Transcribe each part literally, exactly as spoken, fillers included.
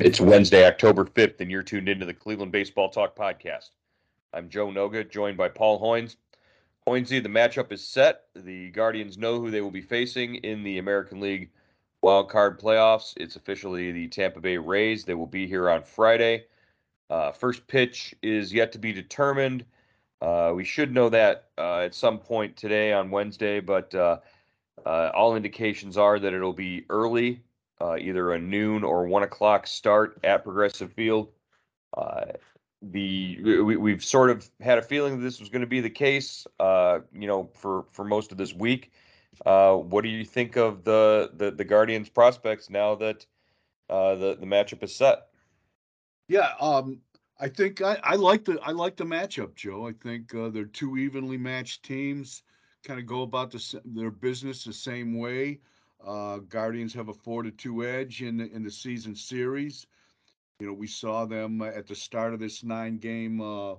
It's Wednesday, October fifth, and you're tuned into the Cleveland Baseball Talk podcast. I'm Joe Noga, joined by Paul Hoynes. Hoynesy, the matchup is set. The Guardians know who they will be facing in the American League Wild Card playoffs. It's officially the Tampa Bay Rays. They will be here on Friday. Uh, first pitch is yet to be determined. Uh, we should know that uh, at some point today on Wednesday, but uh, uh, all indications are that it'll be early. Uh, either a noon or one o'clock start at Progressive Field. Uh, the we, we've sort of had a feeling that this was going to be the case, uh, you know, for, for most of this week. Uh, what do you think of the the, the Guardians' prospects now that uh, the the matchup is set? Yeah, um, I think I, I like the I like the matchup, Joe. I think uh, they're two evenly matched teams, kind of go about the, their business the same way. Uh, Guardians have a four to two edge in the, in the season series. You know, we saw them at the start of this nine game uh,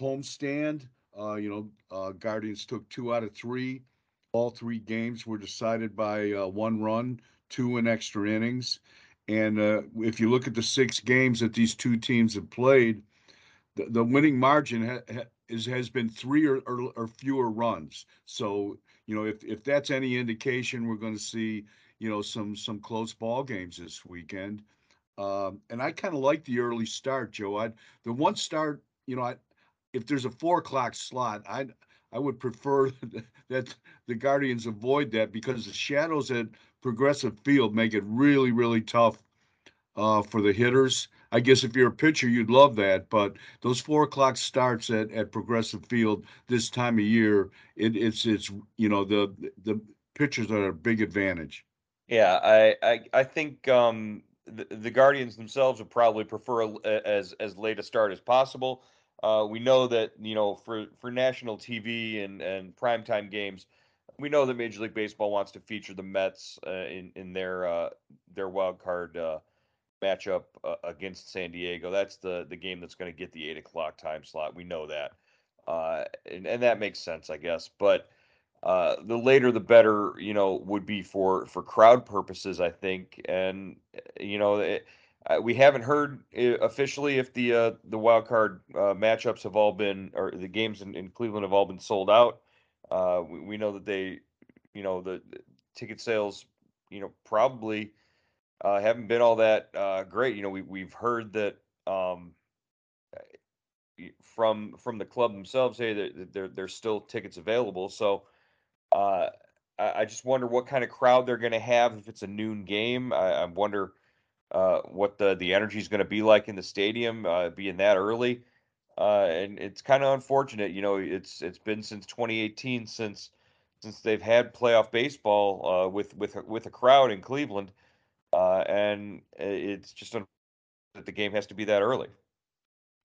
homestand. Uh, you know, uh, Guardians took two out of three. All three games were decided by uh, one run, two in extra innings. And uh, if you look at the six games that these two teams have played, the, the winning margin ha- ha- is has been three or, or, or fewer runs. So. You know, if, if that's any indication, we're going to see, you know, some some close ball games this weekend. Um, and I kind of like the early start, Joe. I'd, the one start, you know, I, if there's a four o'clock slot, I I would prefer that the Guardians avoid that because the shadows at Progressive Field make it really, really tough uh, for the hitters. I guess if you're a pitcher, you'd love that. But those four o'clock starts at, at Progressive Field this time of year, it, it's it's you know the the pitchers are a big advantage. Yeah, I I, I think um, the, the Guardians themselves would probably prefer a, a, as as late a start as possible. Uh, we know that you know for, for national T V and and primetime games, we know that Major League Baseball wants to feature the Mets uh, in in their uh, their wild card. Uh, matchup uh, against San Diego. That's the the game that's going to get the eight o'clock time slot. We know that. Uh, and, and that makes sense, I guess. But uh, the later, the better, you know, would be for, for crowd purposes, I think. And, you know, it, I, we haven't heard officially if the uh, the wild card uh, matchups have all been, or the games in, in Cleveland have all been sold out. Uh, we, we know that they, you know, the, the ticket sales, you know, probably Uh, haven't been all that uh, great. You know, we, we've heard that um, from from the club themselves, hey, that there, there's still tickets available. So uh, I, I just wonder what kind of crowd they're going to have if it's a noon game. I, I wonder uh, what the, the energy is going to be like in the stadium uh, being that early. Uh, and it's kind of unfortunate. You know, it's it's been since twenty eighteen since since they've had playoff baseball uh, with, with, with a crowd in Cleveland. Uh, and it's just unfortunate that the game has to be that early.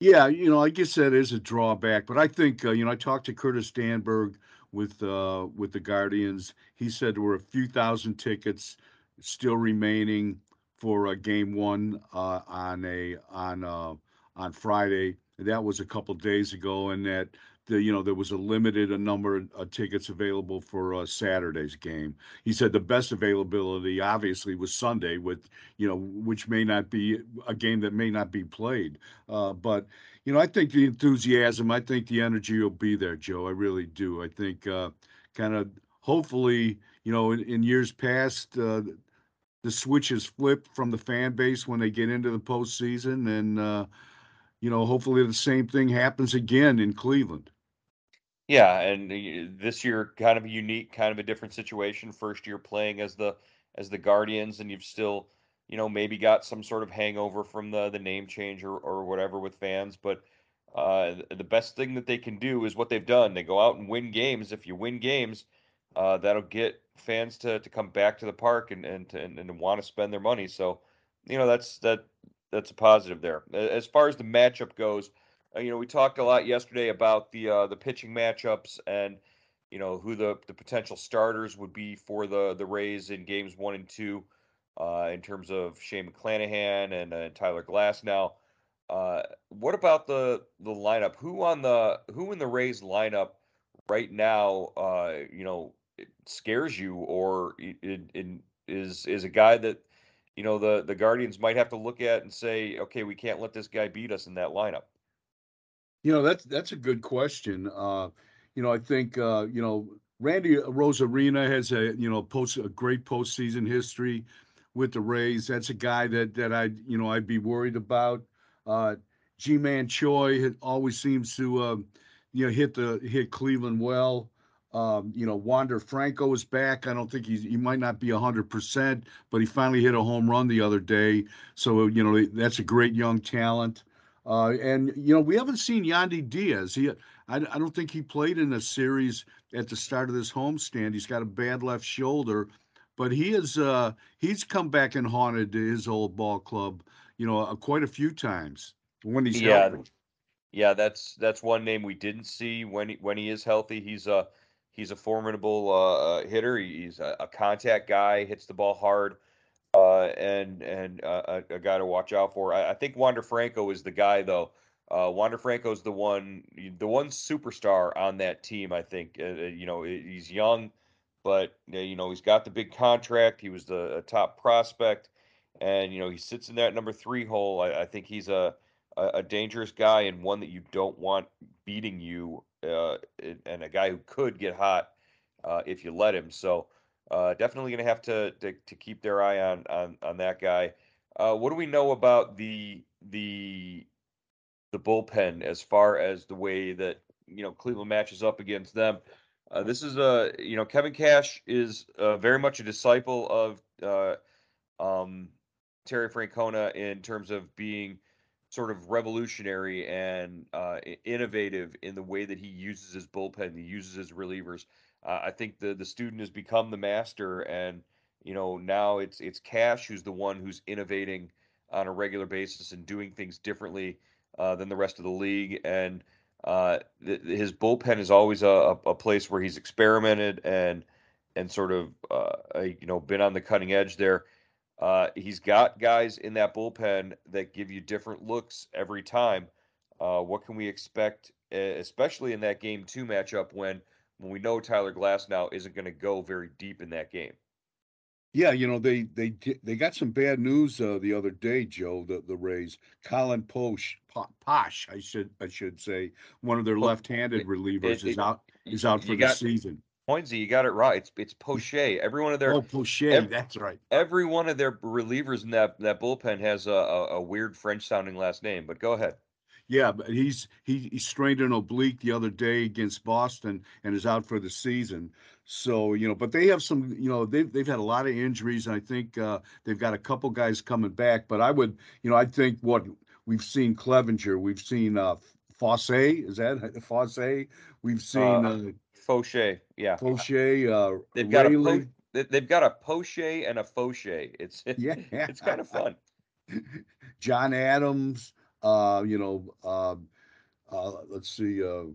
Yeah, you know, I guess that is a drawback. But I think, uh, you know, I talked to Curtis Danberg with uh, with the Guardians. He said there were a few thousand tickets still remaining for uh, Game One uh, on a on uh, on Friday. That was a couple days ago, and that the, you know, there was a limited a number of tickets available for uh, Saturday's game. He said the best availability obviously was Sunday, with, you know, which may not be a game that may not be played. Uh, but, you know, I think the enthusiasm, I think the energy will be there, Joe. I really do. I think uh, kind of hopefully, you know, in, in years past, uh, the switch is flipped from the fan base when they get into the postseason. And, uh, you know, hopefully the same thing happens again in Cleveland. Yeah, and this year kind of a unique, kind of a different situation. First year playing as the as the Guardians, and you've still, you know, maybe got some sort of hangover from the, the name change or, or whatever with fans. But uh, the best thing that they can do is what they've done. They go out and win games. If you win games, uh, that'll get fans to, to come back to the park and and to, and, and want to spend their money. So, you know, that's that that's a positive there. As far as the matchup goes, uh, you know, we talked a lot yesterday about the uh, the pitching matchups and, you know, who the, the potential starters would be for the, the Rays in games one and two uh, in terms of Shane McClanahan and uh, Tyler Glasnow. Uh, what about the the lineup? Who on the who in the Rays lineup right now, uh, you know, it scares you, or it, it is is a guy that, you know, the, the Guardians might have to look at and say, okay, we can't let this guy beat us in that lineup? You know, that's that's a good question. Uh, you know, I think, uh, you know, Randy Arozarena has a, you know, post a great postseason history with the Rays. That's a guy that that I, you know, I'd be worried about. Uh, G Man Choi always seems to, uh, you know, hit the hit Cleveland well. Um, you know, Wander Franco is back. I don't think he's, he might not be one hundred percent, but he finally hit a home run the other day. So, you know, that's a great young talent. Uh, and, you know, we haven't seen Yandy Diaz. He, I, I don't think he played in a series at the start of this homestand. He's got a bad left shoulder, but he is, uh, he's come back and haunted his old ball club, you know, uh, quite a few times when he's yeah. healthy. Yeah, that's that's one name we didn't see when he, when he is healthy. He's a uh, He's a formidable uh, hitter. He's a, a contact guy, hits the ball hard, uh, and and uh, a, a guy to watch out for. I, I think Wander Franco is the guy, though. Uh, Wander Franco is the one, the one superstar on that team, I think. Uh, you know, he's young, but, you know, he's got the big contract. He was the a top prospect, and, you know, he sits in that number three hole. I, I think he's a, a, a dangerous guy and one that you don't want beating you. Uh, and a guy who could get hot uh, if you let him. So uh, definitely going to have to to keep their eye on on, on that guy. Uh, what do we know about the the the bullpen as far as the way that, you know, Cleveland matches up against them? Uh, this is a you know Kevin Cash is uh, very much a disciple of uh, um, Terry Francona in terms of being sort of revolutionary and uh, innovative in the way that he uses his bullpen, he uses his relievers. Uh, I think the the student has become the master, and, you know, now it's it's Cash who's the one who's innovating on a regular basis and doing things differently uh, than the rest of the league. And uh, th- his bullpen is always a, a place where he's experimented and and sort of uh, you know been on the cutting edge there. Uh, he's got guys in that bullpen that give you different looks every time. Uh, what can we expect, especially in that game two matchup when, when we know Tyler Glasnow isn't going to go very deep in that game? Yeah, you know, they they they got some bad news uh, the other day, Joe, the, the Rays. Colin Poche, Posh, I should I should say, one of their well, left-handed it, relievers it, it, is out is out for the got, season. Hoynes, you got it right. It's it's Poche. Every one of their oh Poche, every, that's right. Every one of their relievers in that, that bullpen has a, a, a weird French-sounding last name. But go ahead. Yeah, but he's he, he strained an oblique the other day against Boston and is out for the season. So you know, but they have some. You know, they've they've had a lot of injuries, and I think uh, they've got a couple guys coming back. But I would, you know, I think what we've seen Clevenger, we've seen uh, Fosse. Is that Fosse? We've seen. Uh, uh, Fauché, yeah. Fauché, uh, they've got Rayleigh. a po- they've got a Poche and a Fauché. It's yeah. It's kind of fun. John Adams, uh, you know, uh, uh, let's see, uh,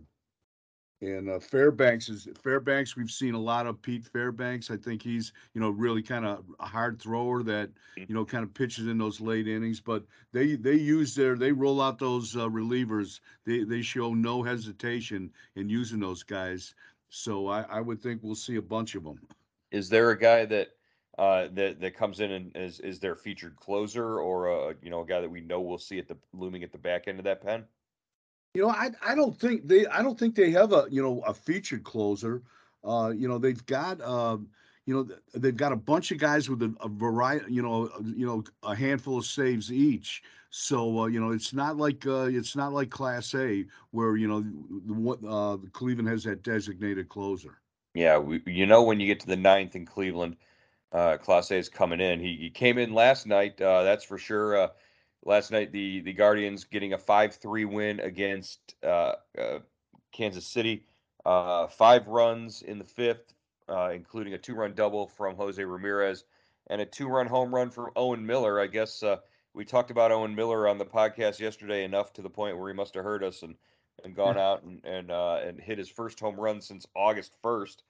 And uh, Fairbanks is Fairbanks. We've seen a lot of Pete Fairbanks. I think he's, you know, really kind of a hard thrower that, you know, kind of pitches in those late innings. But they they use their they roll out those uh, relievers. They they show no hesitation in using those guys. So I, I would think we'll see a bunch of them. Is there a guy that uh, that that comes in and is is their featured closer, or a, you know, a guy that we know we'll see at the looming at the back end of that pen? You know, I I don't think they I don't think they have a you know a featured closer. Uh, you know, they've got uh, you know they've got a bunch of guys with a, a variety you know you know a handful of saves each. So uh, you know it's not like uh, it's not like Class A where you know what uh, Cleveland has that designated closer. Yeah, we, you know when you get to the ninth in Cleveland, uh, Class A is coming in. He he came in last night. Uh, that's for sure. Uh, Last night, the, the Guardians getting a five three win against uh, uh, Kansas City. Uh, five runs in the fifth, uh, including a two-run double from Jose Ramirez and a two-run home run from Owen Miller. I guess uh, we talked about Owen Miller on the podcast yesterday enough to the point where he must have heard us and, and gone out and and, uh, and hit his first home run since August first.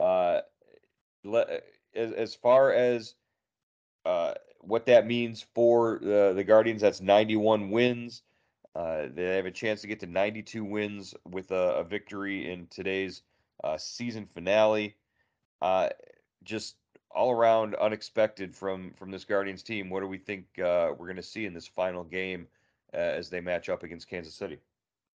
Uh, le- as, as far as... Uh, what that means for uh, the Guardians, that's ninety-one wins. Uh, they have a chance to get to ninety-two wins with a, a victory in today's uh, season finale. Uh, just all around unexpected from, from this Guardians team. What do we think uh, we're going to see in this final game uh, as they match up against Kansas City?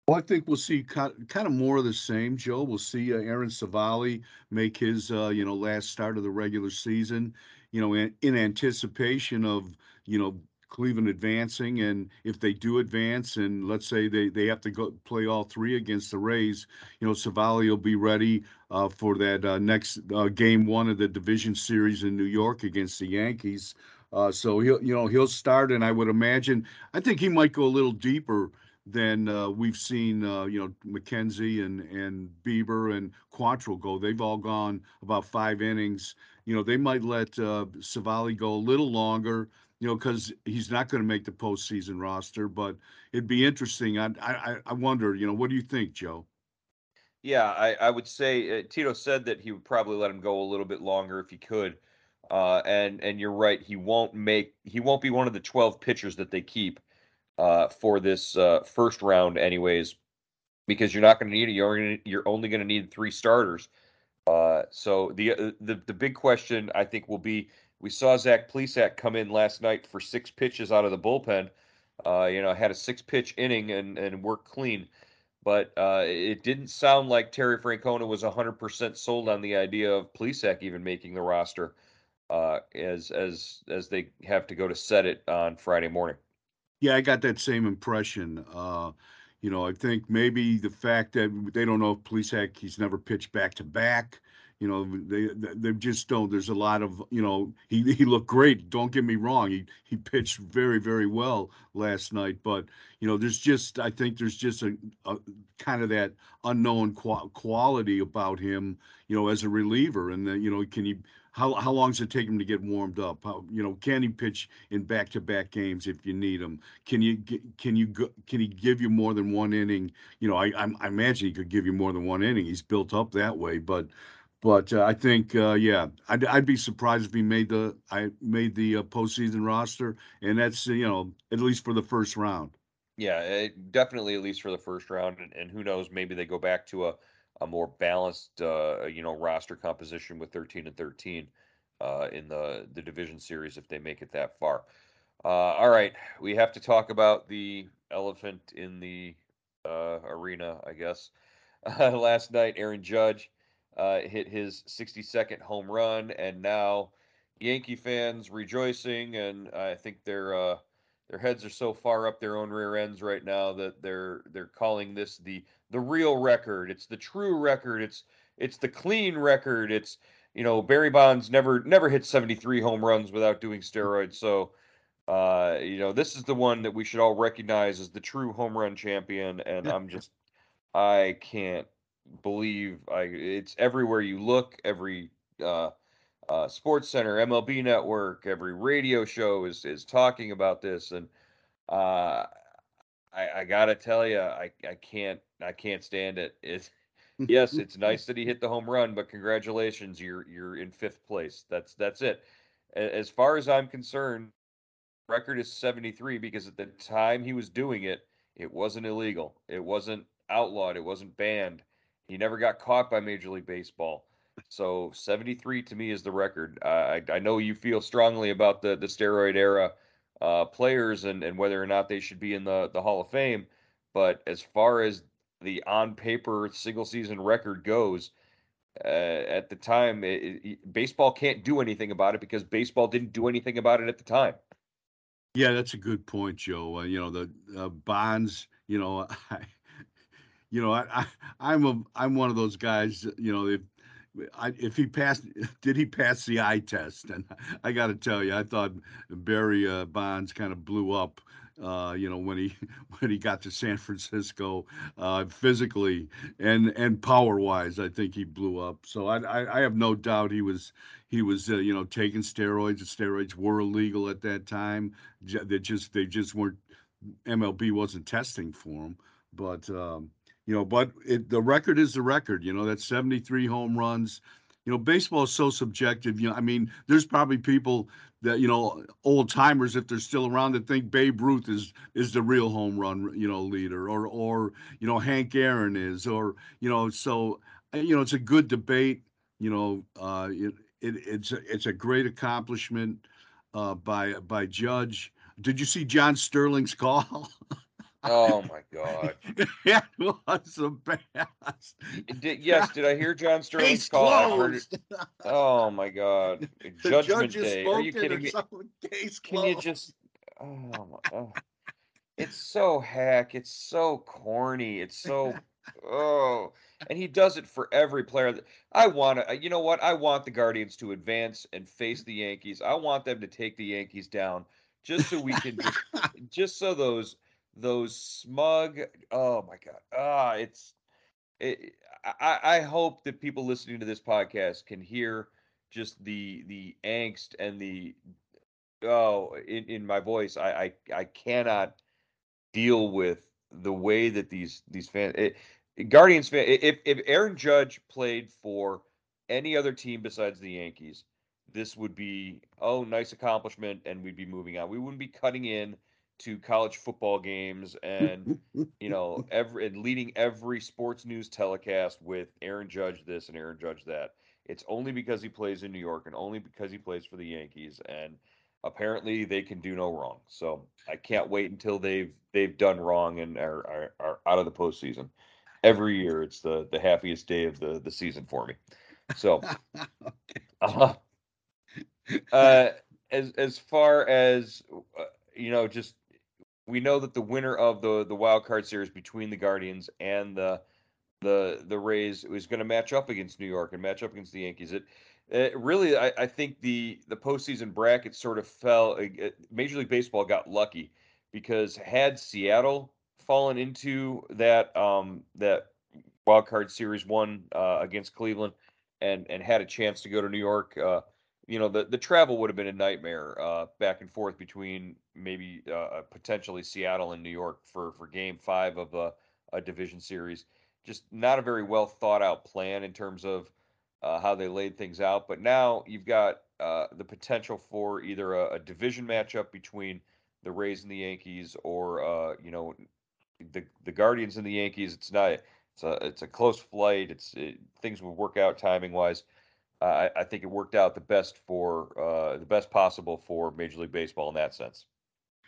Well, I think we'll see kind of more of the same, Joe. We'll see uh, Aaron Civale make his, uh, you know, last start of the regular season, you know, in, in anticipation of, you know, Cleveland advancing. And if they do advance and let's say they, they have to go play all three against the Rays, you know, Civale will be ready uh, for that uh, next uh, game one of the division series in New York against the Yankees. Uh, so, he'll you know, he'll start. And I would imagine I think he might go a little deeper Then uh, we've seen, uh, you know, McKenzie and, and Bieber and Quantrill go. They've all gone about five innings. You know, they might let uh, Civale go a little longer, you know, because he's not going to make the postseason roster. But it'd be interesting. I, I I wonder, you know, what do you think, Joe? Yeah, I, I would say uh, Tito said that he would probably let him go a little bit longer if he could. Uh, and and you're right. He won't make he won't be one of the twelve pitchers that they keep. Uh, for this uh, first round anyways, because you're not going to need it. You're gonna, you're only going to need three starters. Uh, so the, the the big question, I think, will be, we saw Zach Plesac come in last night for six pitches out of the bullpen. Uh, you know, had a six-pitch inning and, and worked clean. But uh, it didn't sound like Terry Francona was one hundred percent sold on the idea of Plesac even making the roster uh, as, as, as they have to go to set it on Friday morning. Yeah, I got that same impression. Uh, you know, I think maybe the fact that they don't know if Plesac, he's never pitched back-to-back. You know, they they just don't. There's a lot of, you know, he, he looked great. Don't get me wrong. He he pitched very, very well last night. But, you know, there's just, I think there's just a, a kind of that unknown qu- quality about him, you know, as a reliever. And, then, you know, can he... How how long does it take him to get warmed up? How, you know, can he pitch in back-to-back games if you need him? Can you can you can he give you more than one inning? You know, I I, I imagine he could give you more than one inning. He's built up that way, but but uh, I think uh, yeah, I'd I'd be surprised if he made the I made the uh, postseason roster, and that's you know at least for the first round. Yeah, it, definitely at least for the first round, and, and who knows, maybe they go back to a. a more balanced, uh, you know, roster composition with thirteen and thirteen uh, in the, the division series if they make it that far. Uh, all right, we have to talk about the elephant in the uh, arena, I guess. Uh, last night, Aaron Judge uh, hit his sixty-second home run, and now Yankee fans rejoicing, and I think their uh, their heads are so far up their own rear ends right now that they're they're calling this the the real record. It's the true record. It's, it's the clean record. It's, you know, Barry Bonds never, never hit seventy-three home runs without doing steroids. So, uh, you know, this is the one that we should all recognize as the true home run champion. And I'm just, I can't believe I it's everywhere you look, every, uh, uh, Sports Center, M L B Network, every radio show is, is talking about this. And, uh, I, I gotta tell you, I, I can't I can't stand it. It's yes, it's nice that he hit the home run, but congratulations, you're you're in fifth place. That's that's it. As far as I'm concerned, record is seventy-three because at the time he was doing it, it wasn't illegal. It wasn't outlawed. It wasn't banned. He never got caught by Major League Baseball. So seventy-three to me is the record. Uh, I, I know you feel strongly about the, the steroid era uh, players and, and whether or not they should be in the, the Hall of Fame. But as far as the on-paper single-season record goes, uh, at the time, it, it, baseball can't do anything about it because baseball didn't do anything about it at the time. Yeah, that's a good point, Joe. Uh, you know, the uh, Bonds, you know, I, you know, I, I, I'm a, I'm one of those guys, you know, if, I, if he passed, did he pass the eye test? And I got to tell you, I thought Barry uh, Bonds kind of blew up, uh, you know, when he, when he got to San Francisco, uh, physically and, and power wise, I think he blew up. So I, I, I have no doubt he was, he was, uh, you know, taking steroids. The steroids were illegal at that time. They just, they just weren't, M L B wasn't testing for them, but, um, you know, but it, the record is the record, you know, that's seventy-three home runs. You know, baseball is so subjective. You know, I mean, there's probably people that, you know, old timers, if they're still around, that think Babe Ruth is, is the real home run, you know, leader or, or, you know, Hank Aaron is, or, you know, so, you know, it's a good debate, you know, uh, it, it, it's, a, it's a great accomplishment uh, by, by Judge. Did you see John Sterling's call? Oh my God! It was the best. Did, yes, did I hear John Sterling's He's call? Heard it. Oh my God! The Judgment Day. Are you kidding me? Case Can closed. You just? Oh my! Oh. It's so hack. It's so corny. It's so. Oh, and he does it for every player. That, I want to. You know what? I want the Guardians to advance and face the Yankees. I want them to take the Yankees down, just so we can. Just, just so those. Those smug, oh my God, ah, it's. It, I, I hope that people listening to this podcast can hear just the the angst and the oh in, in my voice. I, I I cannot deal with the way that these these fans, it, Guardians fan. If if Aaron Judge played for any other team besides the Yankees, this would be oh nice accomplishment, and we'd be moving on. We wouldn't be cutting in to college football games and, you know, every and leading every sports news telecast with Aaron Judge this and Aaron Judge that. It's only because he plays in New York and only because he plays for the Yankees, and apparently they can do no wrong. So I can't wait until they've they've done wrong and are are, are out of the postseason. Every year it's the, the happiest day of the, the season for me. So uh, uh, as as far as uh, you know, just we know that the winner of the, the wild card series between the Guardians and the the the Rays is going to match up against New York and match up against the Yankees. It, it really, I, I think the the postseason bracket sort of fell. Major League Baseball got lucky because had Seattle fallen into that um, that wild card series one uh, against Cleveland and and had a chance to go to New York. Uh, You know, the, the travel would have been a nightmare uh, back and forth between maybe uh, potentially Seattle and New York for, for game five of a, a division series. Just not a very well thought out plan in terms of uh, how they laid things out. But now you've got uh, the potential for either a, a division matchup between the Rays and the Yankees or, uh, you know, the the Guardians and the Yankees. It's not it's a, it's a close flight. It's it, things will work out timing wise. Uh, I think it worked out the best for uh, the best possible for Major League Baseball in that sense.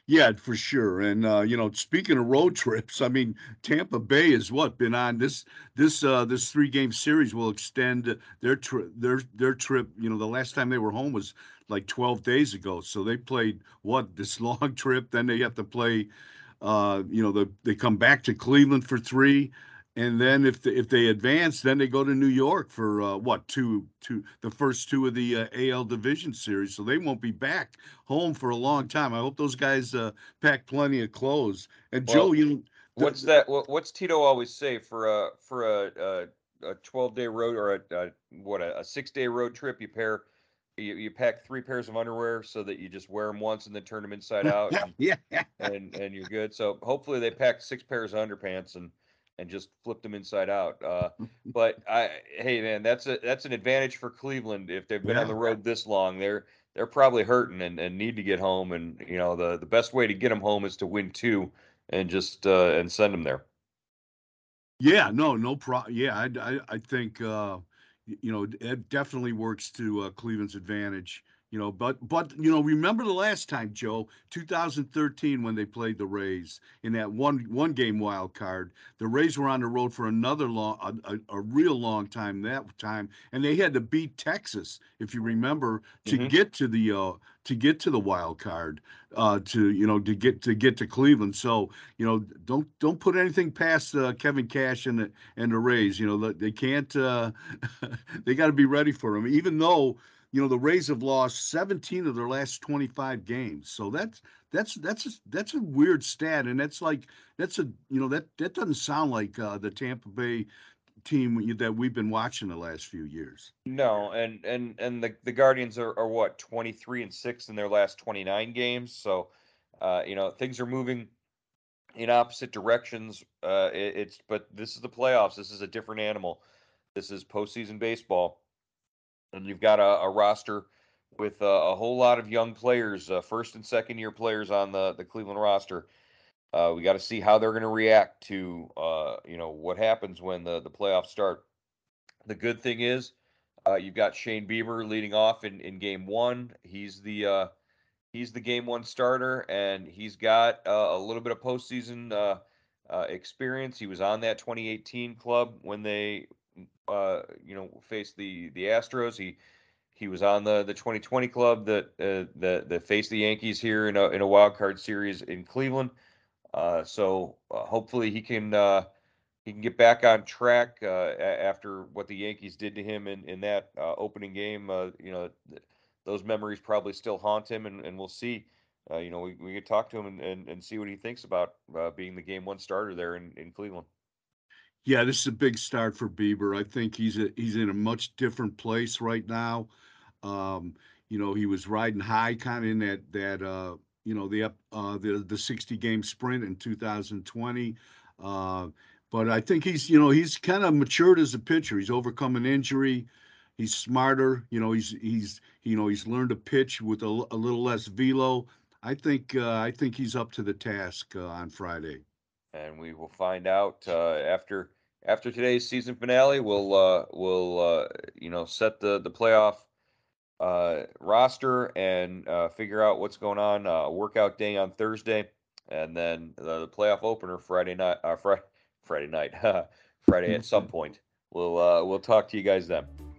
Yeah, for sure. And, uh, you know, speaking of road trips, I mean, Tampa Bay is what been on this this uh, this three game series will extend their trip, their, their trip. You know, the last time they were home was like twelve days ago. So they played what this long trip. Then they have to play, uh, you know, the, they come back to Cleveland for three. And then if the, if they advance, then they go to New York for uh, what two two the first two of the uh, A L Division Series. So they won't be back home for a long time. I hope those guys uh, pack plenty of clothes. And well, Joe, you the, what's that? What's Tito always say for a for a a twelve day road or a, a what a six day road trip? You pair you, you pack three pairs of underwear so that you just wear them once and then turn them inside out. And, yeah, and and you're good. So hopefully they pack six pairs of underpants and. and just flipped them inside out. Uh, but I, hey man, that's a, that's an advantage for Cleveland. If they've been yeah. on the road this long, they're, they're probably hurting and, and need to get home. And, you know, the, the best way to get them home is to win two and just, uh, and send them there. Yeah, no, no problem. Yeah. I, I, I think, uh, you know, it definitely works to uh, Cleveland's advantage, you know, but, but, you know, remember the last time, Joe, two thousand thirteen, when they played the Rays in that one, one game wild card, the Rays were on the road for another long, a, a, a real long time that time. And they had to beat Texas, if you remember, to mm-hmm. get to the, uh, to get to the wild card, uh, to, you know, to get, to get to Cleveland. So, you know, don't, don't put anything past uh, Kevin Cash and the, and the Rays, you know, they can't, uh, they got to be ready for them, even though, you know, the Rays have lost seventeen of their last twenty-five games. So that's, that's, that's, a, that's a weird stat. And that's like, that's a, you know, that, that doesn't sound like uh, the Tampa Bay team that we've been watching the last few years. No. And, and, and the, the Guardians are, are what, twenty-three and six in their last twenty-nine games. So, uh, you know, things are moving in opposite directions. Uh, it, it's, but this is the playoffs. This is a different animal. This is postseason baseball. And you've got a, a roster with a, a whole lot of young players, uh, first and second year players on the, the Cleveland roster. Uh, we got to see how they're going to react to, uh, you know, what happens when the, the playoffs start. The good thing is uh, you've got Shane Bieber leading off in, in game one. He's the uh, he's the game one starter, and he's got uh, a little bit of postseason uh, uh, experience. He was on that twenty eighteen club when they – Uh, you know, faced the, the Astros. He he was on the, the twenty twenty club that uh, that that faced the Yankees here in a in a wild card series in Cleveland. Uh, so uh, hopefully he can uh, he can get back on track uh, after what the Yankees did to him in in that uh, opening game. Uh, you know, th- those memories probably still haunt him, and, and we'll see. Uh, you know, we we could talk to him and, and, and see what he thinks about uh, being the game one starter there in, in Cleveland. Yeah, this is a big start for Bieber. I think he's a, he's in a much different place right now. Um, you know, he was riding high kind of in that that uh, you know the uh, the the sixty game sprint in two thousand twenty. Uh, but I think he's you know he's kind of matured as a pitcher. He's overcome an injury. He's smarter. You know, he's he's you know he's learned to pitch with a, a little less velo. I think uh, I think he's up to the task uh, on Friday. And we will find out uh, after after today's season finale. We'll uh, we'll uh, you know set the the playoff uh, roster and uh, figure out what's going on. Uh, workout day on Thursday, and then the, the playoff opener Friday night. Uh, Friday Friday night. Friday at some point. We'll uh, we'll talk to you guys then.